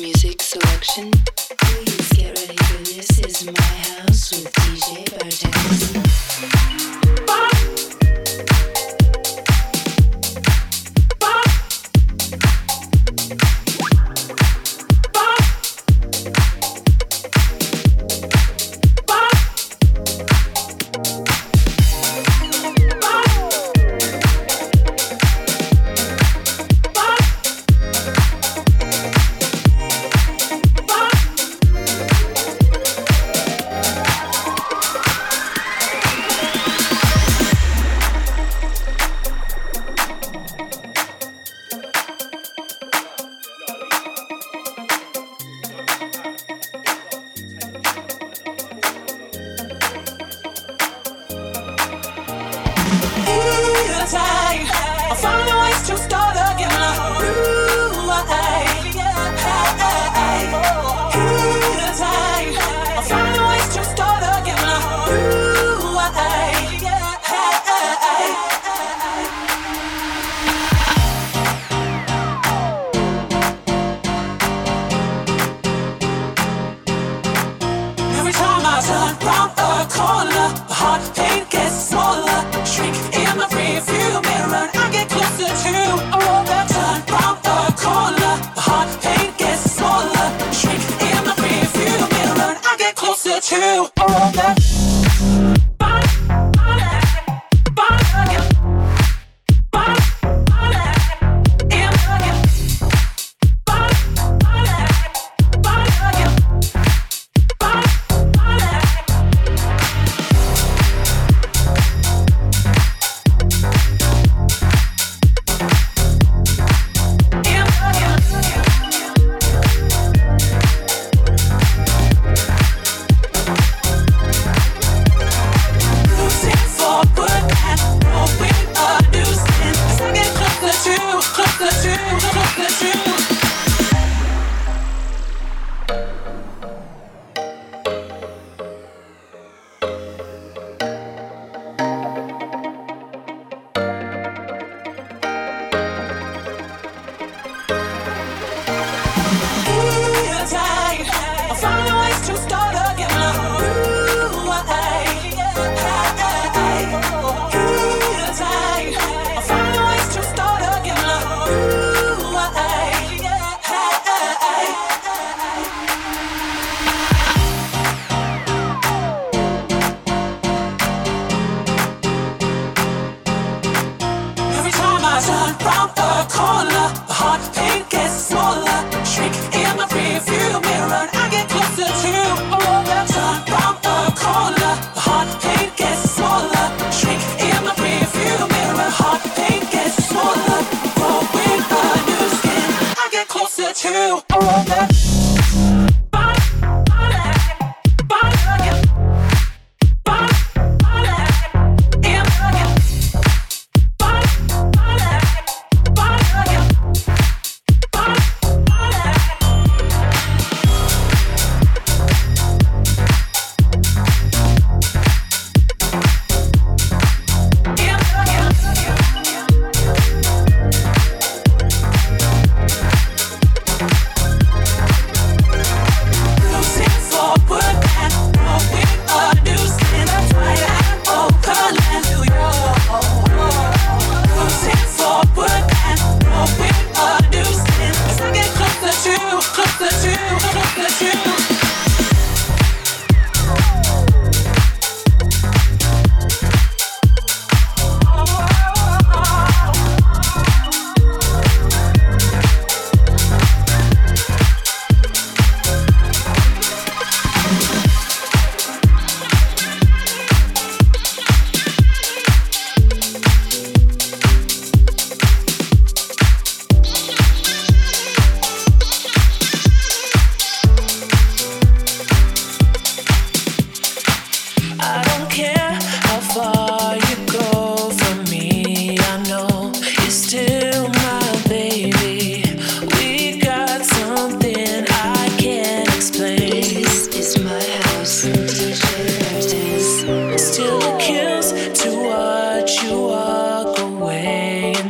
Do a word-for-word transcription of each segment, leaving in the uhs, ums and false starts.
music selection. Please get ready for this is my house with D J Bartek. Bye.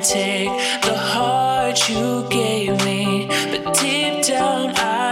Take the heart you gave me, but deep down I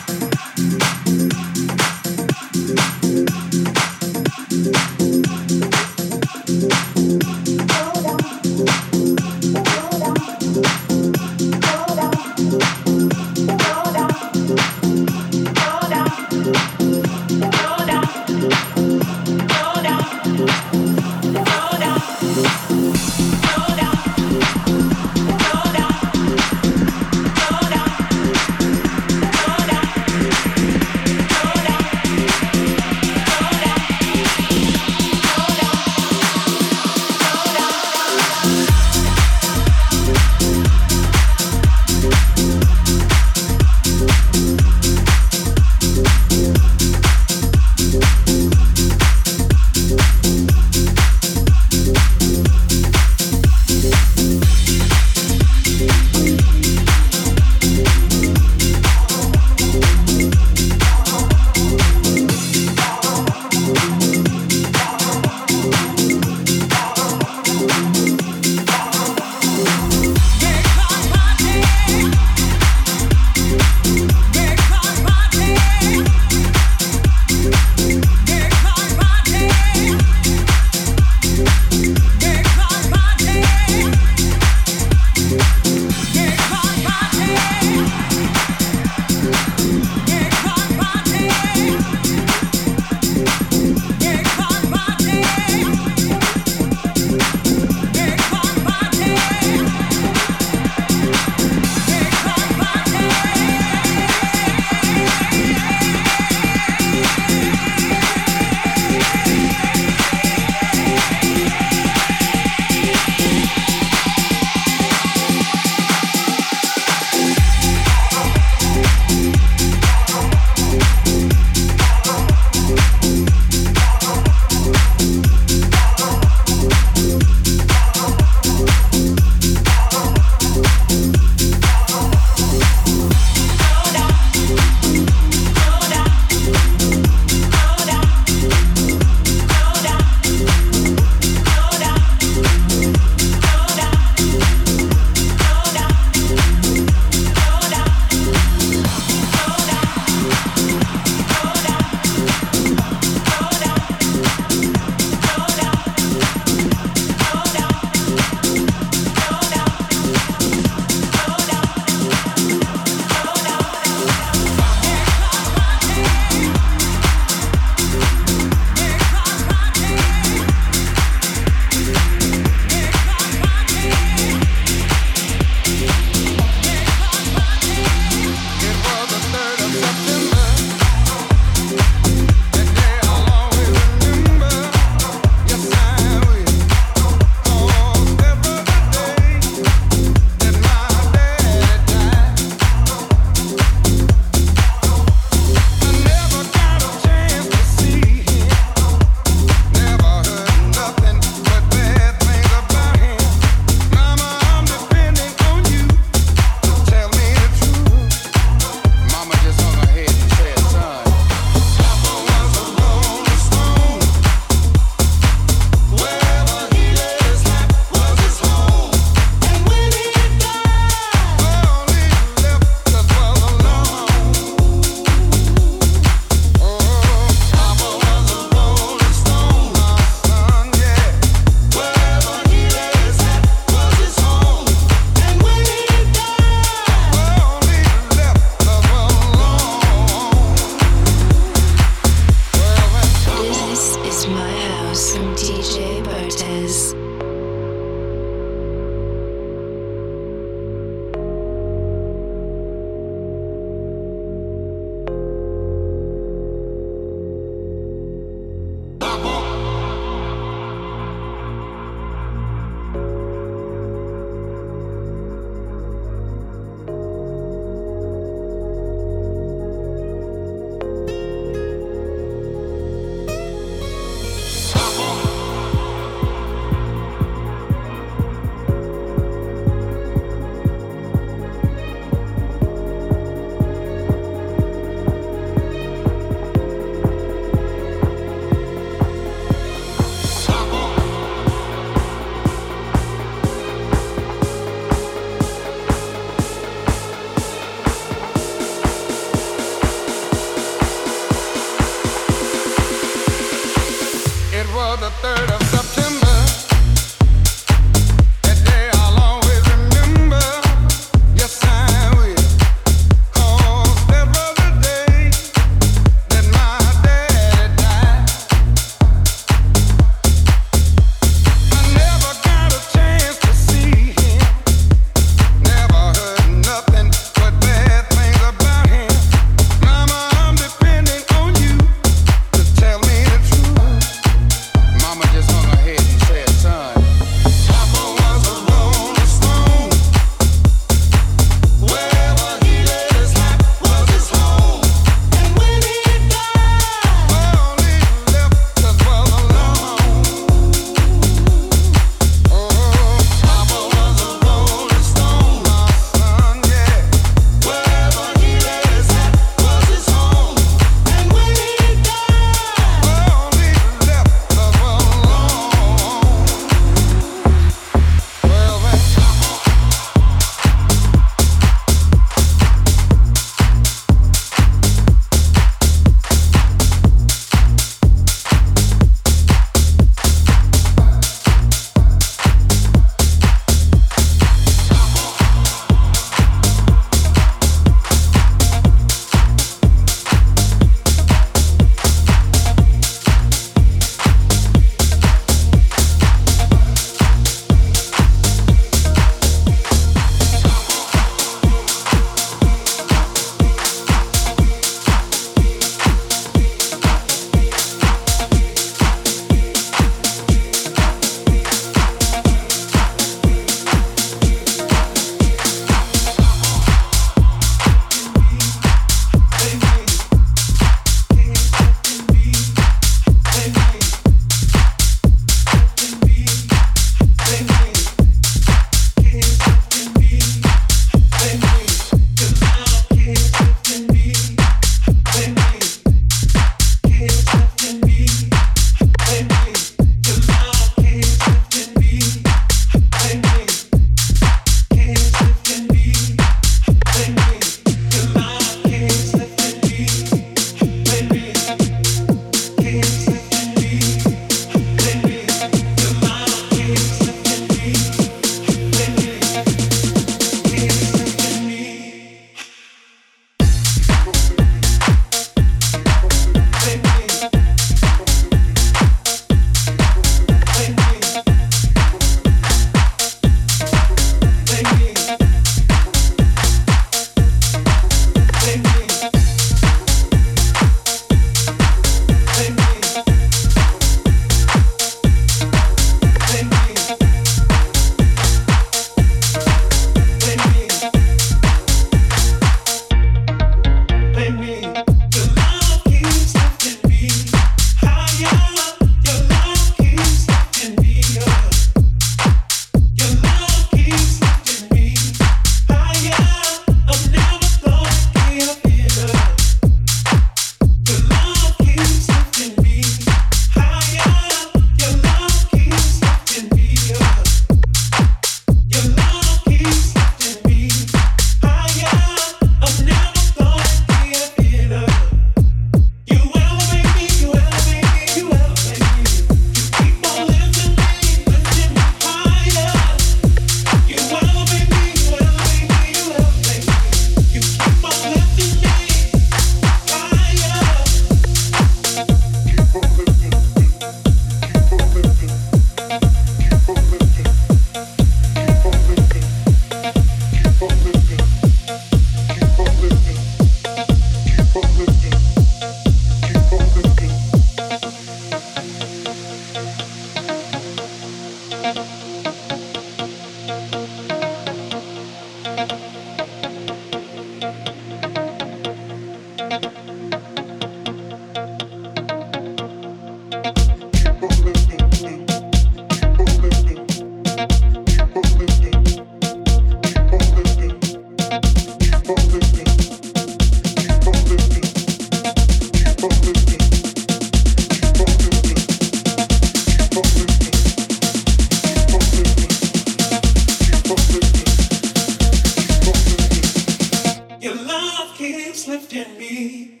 lifting me.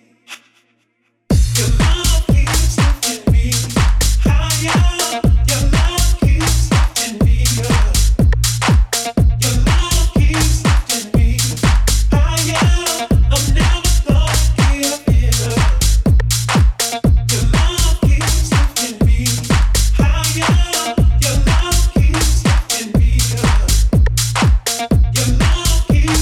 Your love keeps lifting me higher. Your love keeps lifting me up. Your love keeps lifting me higher. I'm never gonna give it up. Your love keeps lifting me higher. Your love keeps lifting me up. Your love keeps lifting me higher. I'm never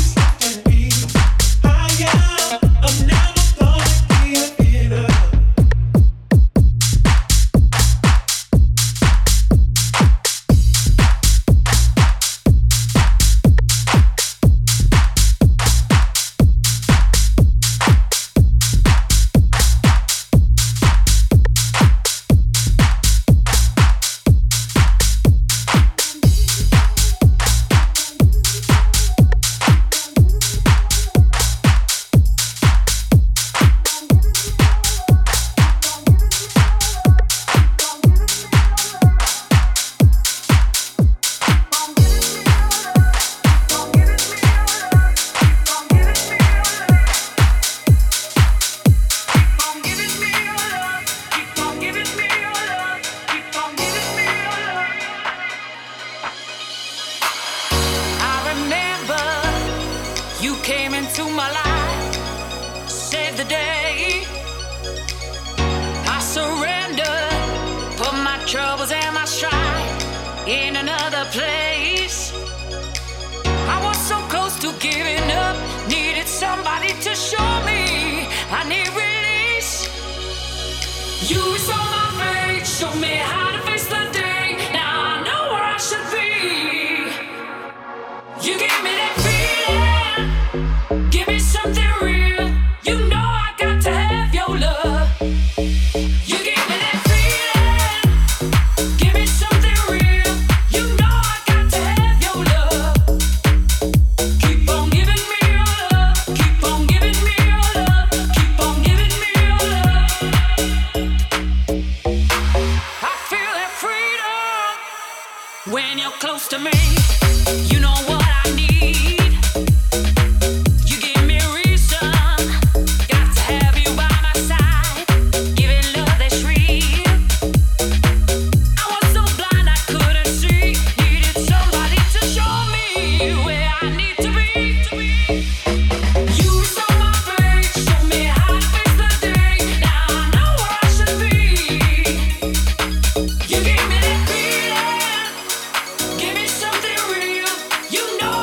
you know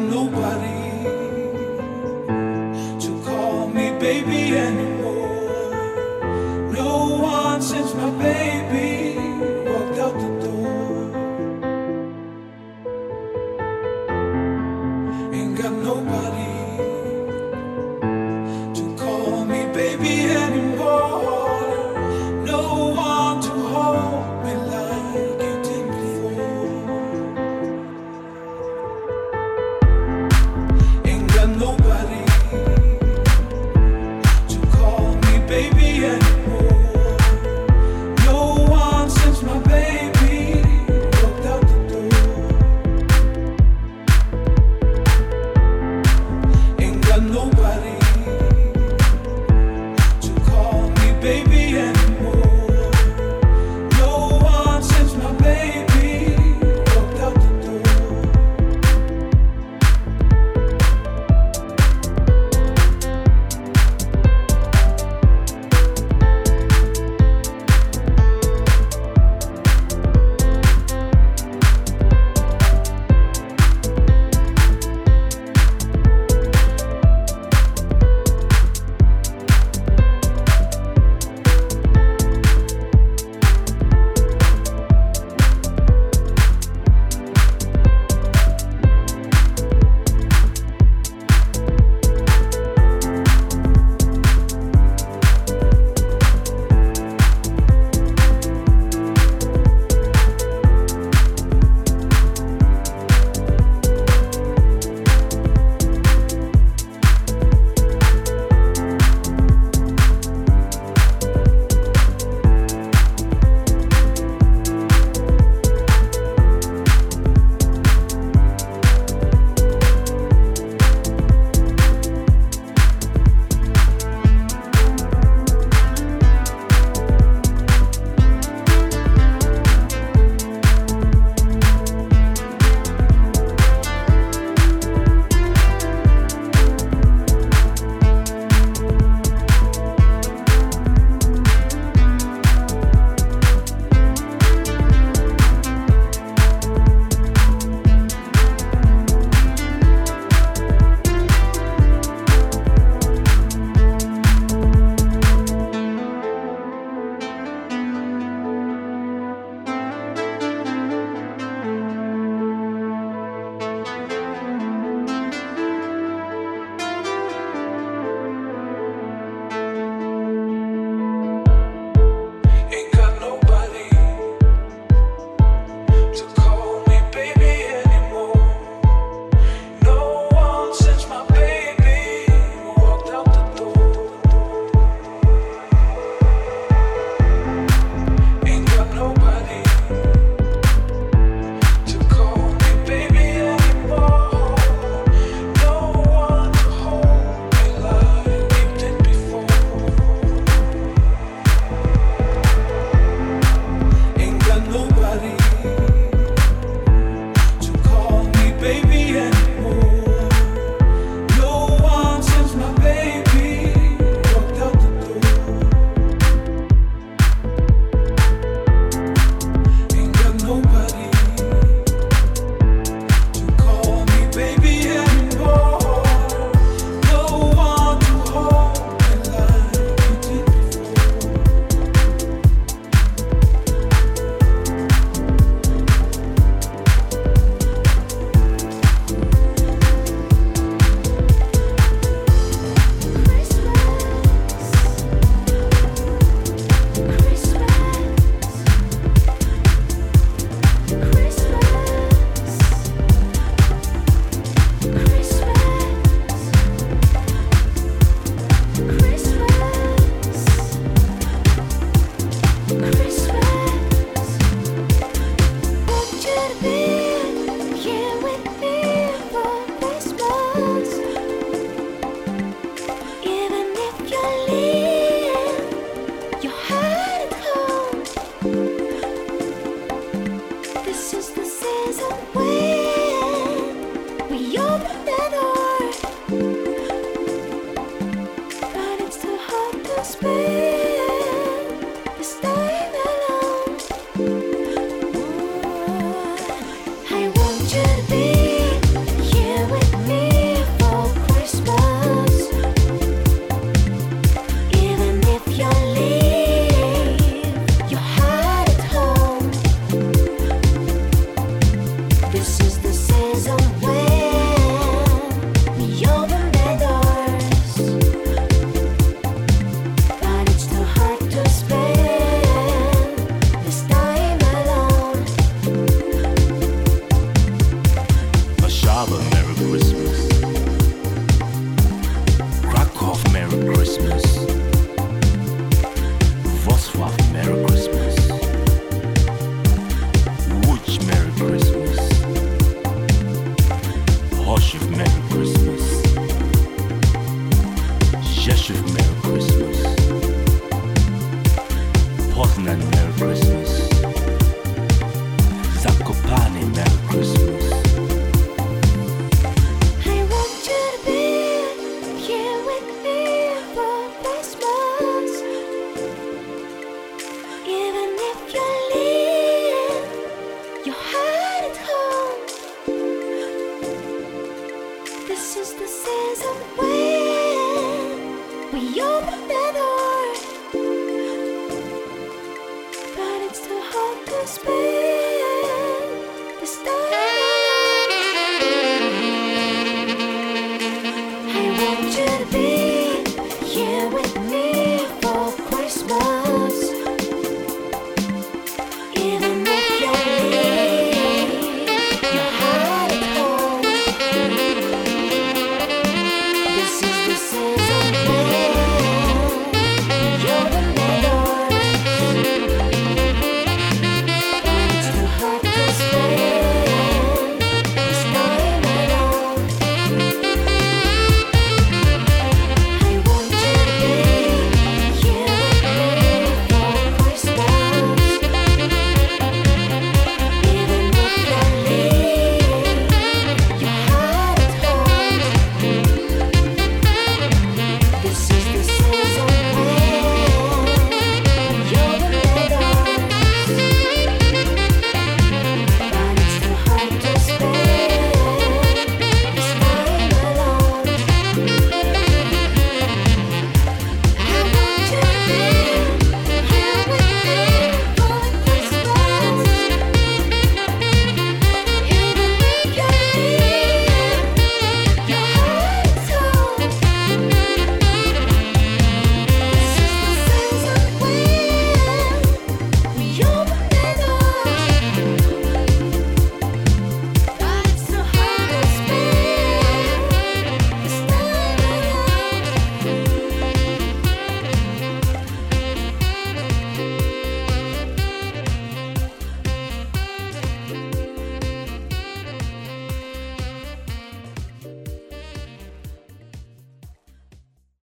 Nobody to call me baby anymore.